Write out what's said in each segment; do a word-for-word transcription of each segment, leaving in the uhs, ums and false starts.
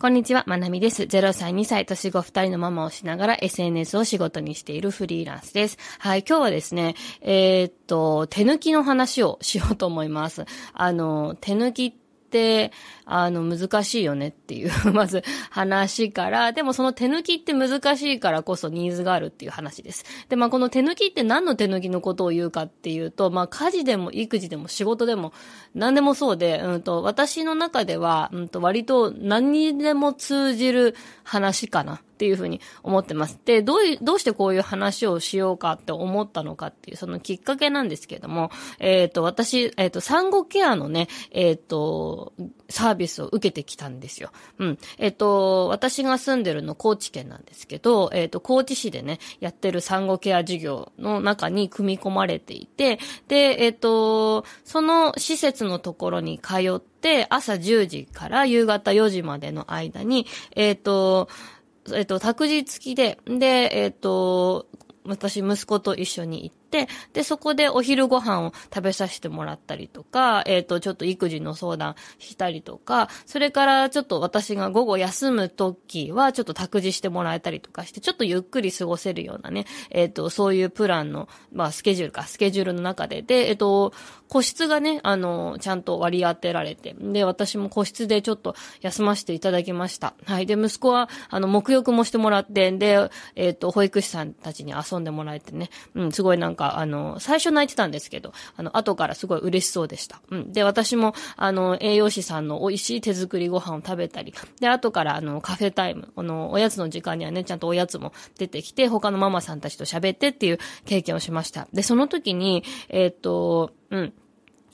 こんにちは、まなみです。ゼロさい、にさい、年子ふたりのママをしながら エスエヌエス を仕事にしているフリーランスです。はい、今日はですね、えー、っと、手抜きの話をしようと思います。あの、手抜きって、あの、難しいよねっていう、まず話から、でもその手抜きって難しいからこそニーズがあるっていう話です。で、まあ、この手抜きって何の手抜きのことを言うかっていうと、まあ、家事でも育児でも仕事でも何でもそうで、うんと、私の中では、うんと、割と何にでも通じる話かなっていうふうに思ってます。で、どういう、どうしてこういう話をしようかって思ったのかっていう、そのきっかけなんですけれども、えっと、私、えっと、産後ケアのね、えっと、サービスを受けてきたんですよ。うん。えっと、私が住んでるの高知県なんですけど、えっと、高知市でね、やってる産後ケア事業の中に組み込まれていて、で、えっと、その施設のところに通って、朝じゅうじから夕方よじまでの間に、えっと、えっと、託児付きで、で、えっと、私、息子と一緒に行って、で、そこでお昼ご飯を食べさせてもらったりとか、えっと、ちょっと育児の相談したりとか、それからちょっと私が午後休む時はちょっと託児してもらえたりとかして、ちょっとゆっくり過ごせるようなね、えっと、そういうプランの、まあ、スケジュールか、スケジュールの中で、で、えっと、個室がね、あの、ちゃんと割り当てられて、で、私も個室でちょっと休ませていただきました。はい。で、息子は、あの、沐浴もしてもらって、で、えっと、保育士さんたちに遊んでもらえてね、うん、すごいなんか、あの、最初泣いてたんですけど、あの、後からすごい嬉しそうでした。うん。で、私も、あの、栄養士さんの美味しい手作りご飯を食べたり、で、後から、あの、カフェタイム、この、おやつの時間にはね、ちゃんとおやつも出てきて、他のママさんたちと喋ってっていう経験をしました。で、その時に、えーっと、うん。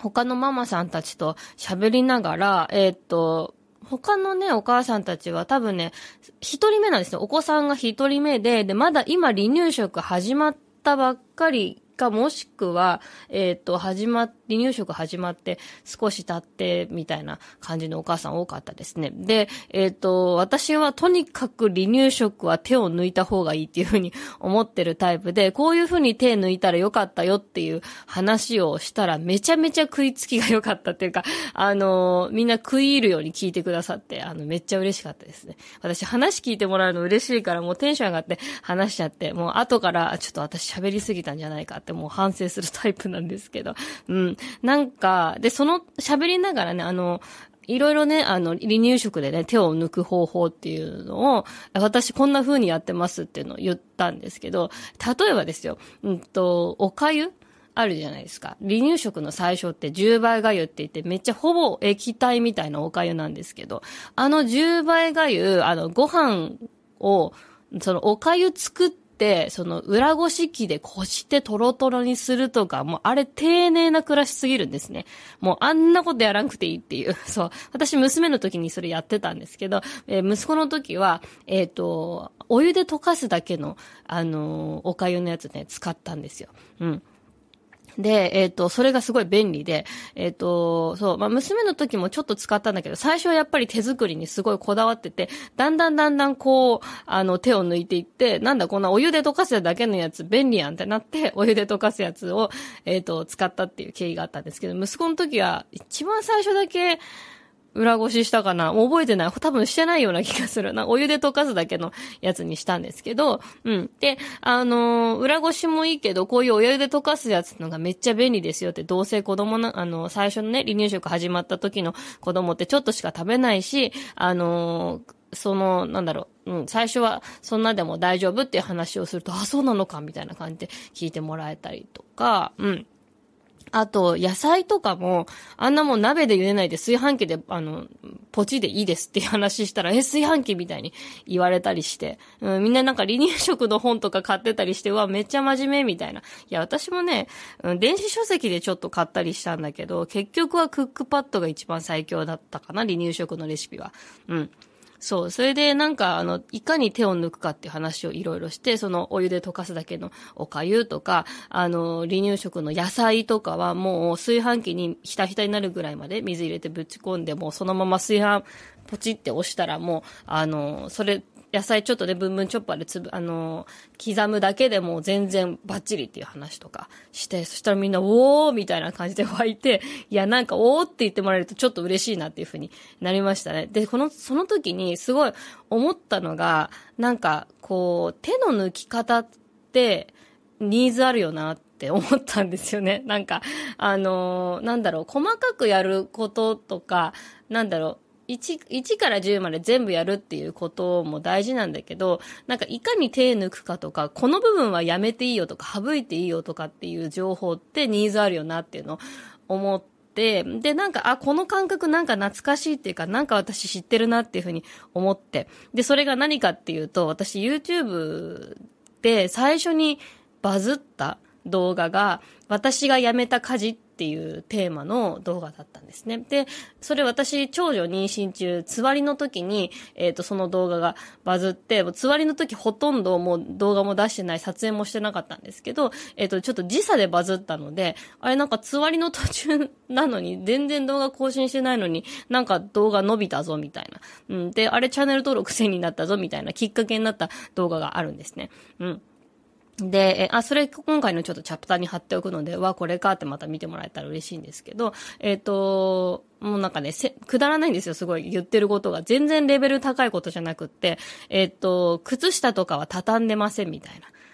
他のママさんたちと喋りながら、えーっと、他のね、お母さんたちは多分ね、一人目なんですよ。お子さんが一人目で、で、まだ今離乳食始まって、ばっかりか、もしくは、えっと、始まっ、離乳食始まって少し経ってみたいな感じのお母さん多かったですね。で、えっと、私はとにかく離乳食は手を抜いた方がいいっていうふうに思ってるタイプで、こういうふうに手抜いたらよかったよっていう話をしたらめちゃめちゃ食いつきが良かったっていうか、あの、みんな食い入るように聞いてくださって、あの、めっちゃ嬉しかったですね。私話聞いてもらうの嬉しいからもうテンション上がって話しちゃって、もう後からちょっと私喋りすぎたんじゃないかってもう反省するタイプなんですけど、うん。なんか、で、その、喋りながらね、あの、いろいろね、あの、離乳食でね、手を抜く方法っていうのを、私こんな風にやってますっていうのを言ったんですけど、例えばですよ、うんと、お粥あるじゃないですか。離乳食の最初ってじゅうばいがゆって言って、めっちゃほぼ液体みたいなお粥なんですけど、あのじゅうばいがゆ、あの、ご飯を、その、お粥作って、で、その裏ごし器でこしてトロトロにするとか、もうあれ丁寧な暮らしすぎるんですね。もうあんなことやらなくていいっていう。そう。私娘の時にそれやってたんですけど、えー、息子の時は、えっと、お湯で溶かすだけの、あのー、お粥のやつね、使ったんですよ。うん。で、えっと、それがすごい便利で、えっと、そう、まあ、娘の時もちょっと使ったんだけど、最初はやっぱり手作りにすごいこだわってて、だんだんだんだんこう、あの、手を抜いていって、なんだこんなお湯で溶かすだけのやつ便利やんってなって、お湯で溶かすやつを、えっと、使ったっていう経緯があったんですけど、息子の時は一番最初だけ、裏ごししたかなもう覚えてない。多分してないような気がするな。お湯で溶かすだけのやつにしたんですけど、うん。で、あのー、裏ごしもいいけど、こういうお湯で溶かすやつのがめっちゃ便利ですよって、どうせ子供の、あのー、最初のね、離乳食始まった時の子供ってちょっとしか食べないし、あのー、その、なんだろう、うん、最初はそんなでも大丈夫っていう話をすると、あ、そうなのかみたいな感じで聞いてもらえたりとか、うん。あと、野菜とかも、あんなもん鍋で茹でないで炊飯器で、あの、ポチでいいですっていう話したら、え、炊飯器みたいに言われたりして、うん、みんななんか離乳食の本とか買ってたりして、うわ、めっちゃ真面目みたいな。いや、私もね、うん、電子書籍でちょっと買ったりしたんだけど、結局はクックパッドが一番最強だったかな、離乳食のレシピは。うん。そう。それで、なんか、あの、いかに手を抜くかっていう話をいろいろして、その、お湯で溶かすだけのおかゆとか、あの、離乳食の野菜とかはもう、炊飯器にひたひたになるぐらいまで水入れてぶち込んで、もうそのまま炊飯、ポチって押したらもう、あの、それ、野菜ちょっとねブンブンチョッパーでつぶあのー、刻むだけでも全然バッチリっていう話とかして、そしたらみんなおーみたいな感じで湧いて、いやなんかおーって言ってもらえるとちょっと嬉しいなっていう風になりましたね。でこのその時にすごい思ったのが、なんかこう手の抜き方ってニーズあるよなって思ったんですよね。なんかあのー、なんだろう、細かくやることとか、なんだろう、いちからじゅうまで全部やるっていうことも大事なんだけど、なんかいかに手抜くかとか、この部分はやめていいよとか、省いていいよとかっていう情報ってニーズあるよなっていうのを思って、でなんかあこの感覚なんか懐かしいっていうか、なんか私知ってるなっていうふうに思って、でそれが何かっていうと、私 YouTube で最初にバズった動画が私がやめた家事っていうテーマの動画だったんですね。で、それ私長女妊娠中、つわりの時にえっとその動画がバズって、つわりの時ほとんどもう動画も出してない、撮影もしてなかったんですけど、えっとちょっと時差でバズったので、あれなんかつわりの途中なのに全然動画更新してないのになんか動画伸びたぞみたいな、うんであれチャンネル登録せんになったぞみたいなきっかけになった動画があるんですね。うん。で、え、あ、それ今回のちょっとチャプターに貼っておくので、わ、これかってまた見てもらえたら嬉しいんですけど、えっと、もうなんかね、せ、くだらないんですよ、すごい言ってることが。全然レベル高いことじゃなくって、えっと、靴下とかは畳んでませんみたい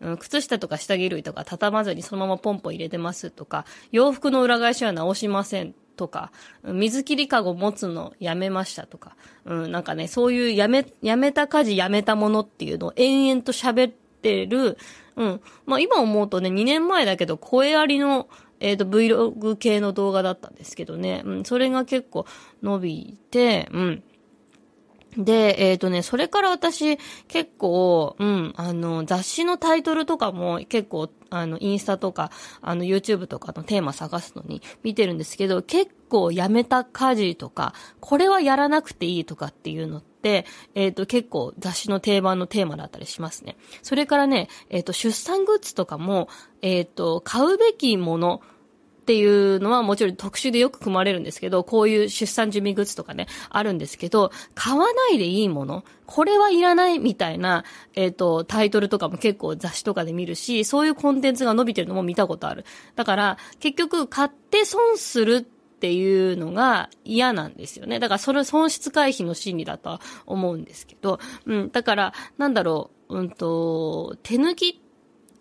な。靴下とか下着類とか畳まずにそのままポンポン入れてますとか、洋服の裏返しは直しませんとか、水切りかご持つのやめましたとか、うん、なんかね、そういうやめ、やめた家事やめたものっていうのを延々と喋ってる、うん。まあ今思うとね、にねんまえだけど、声ありの、えっと、Vlog 系の動画だったんですけどね。うん。それが結構伸びて、うん。で、えっとね、それから私、結構、うん、あの、雑誌のタイトルとかも結構、あの、インスタとか、あの、YouTube とかのテーマ探すのに見てるんですけど、結構やめた家事とか、これはやらなくていいとかっていうのって、で、えっと、結構雑誌の定番のテーマだったりしますね。それからね、えっと、出産グッズとかも、えっと、買うべきものっていうのはもちろん特集でよく組まれるんですけど、こういう出産準備グッズとかね、あるんですけど、買わないでいいもの、これはいらないみたいな、えっと、タイトルとかも結構雑誌とかで見るし、そういうコンテンツが伸びてるのも見たことある。だから、結局買って損するってっていうのが嫌なんですよね。だからそれ損失回避の心理だとは思うんですけど、うん、だからなんだろう、うんと、手抜き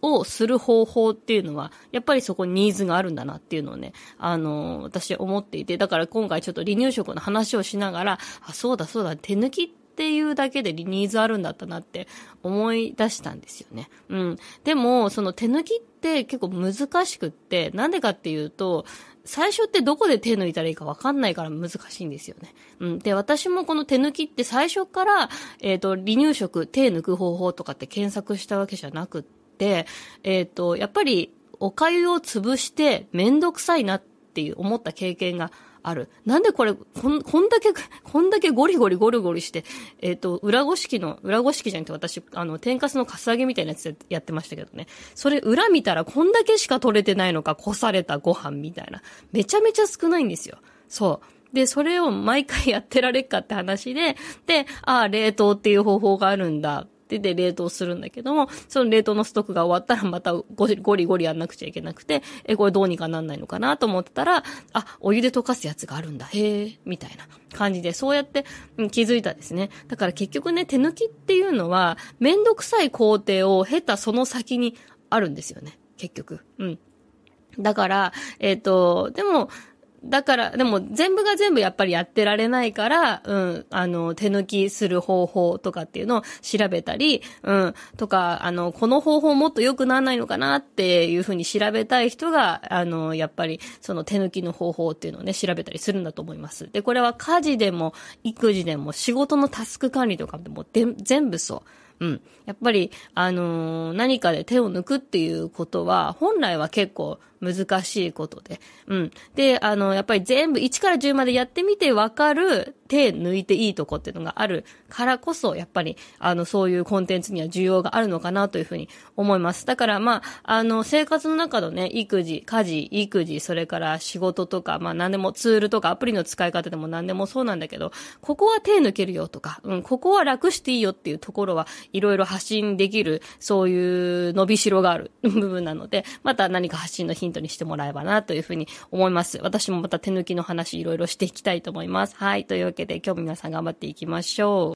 をする方法っていうのはやっぱりそこにニーズがあるんだなっていうのをね、あのー、私思っていて、だから今回ちょっと離乳食の話をしながら、あ、そうだそうだ、手抜きっていうだけでニーズあるんだったなって思い出したんですよね。うん。でもその手抜きって結構難しくって、なんでかっていうと、最初ってどこで手抜いたらいいか分かんないから難しいんですよね。うん。で、私もこの手抜きって最初から、えっと、離乳食、手抜く方法とかって検索したわけじゃなくって、えっと、やっぱりお粥を潰してめんどくさいなっていう思った経験がある。なんでこれ、こん、こんだけ、こんだけゴリゴリゴリゴリして、えっと、裏ごしきの、裏ごしきじゃなくて私、あの、天かすのかす揚げみたいなやつやってましたけどね。それ裏見たらこんだけしか取れてないのか、こされたご飯みたいな。めちゃめちゃ少ないんですよ。そう。で、それを毎回やってられっかって話で、で、ああ、冷凍っていう方法があるんだ。で、で、冷凍するんだけども、その冷凍のストックが終わったらまたゴリゴリゴリやんなくちゃいけなくて、え、これどうにかなんないのかなと思ってたら、あ、お湯で溶かすやつがあるんだ、へえ、みたいな感じで、そうやって気づいたですね。だから結局ね、手抜きっていうのは、めんどくさい工程を経たその先にあるんですよね、結局。うん。だから、えっと、でも、だから、でも全部が全部やっぱりやってられないから、うん、あの、手抜きする方法とかっていうのを調べたり、うん、とか、あの、この方法もっと良くならないのかなっていうふうに調べたい人が、あの、やっぱりその手抜きの方法っていうのをね、調べたりするんだと思います。で、これは家事でも、育児でも、仕事のタスク管理とかでも、で、全部そう。うん。やっぱり、あのー、何かで手を抜くっていうことは、本来は結構難しいことで。うん。で、あの、やっぱり全部いちからじゅうまでやってみてわかる手抜いていいとこっていうのがあるからこそ、やっぱり、あの、そういうコンテンツには需要があるのかなというふうに思います。だから、まあ、あの、生活の中のね、育児、家事、育児、それから仕事とか、まあ、何でもツールとかアプリの使い方でも何でもそうなんだけど、ここは手抜けるよとか、うん、ここは楽していいよっていうところはいろいろ発信できる、そういう伸びしろがある部分なので、また何か発信のヒントにしてもらえばなというふうに思います。私もまた手抜きの話いろいろしていきたいと思います。はい、というわけで今日も皆さん頑張っていきましょう。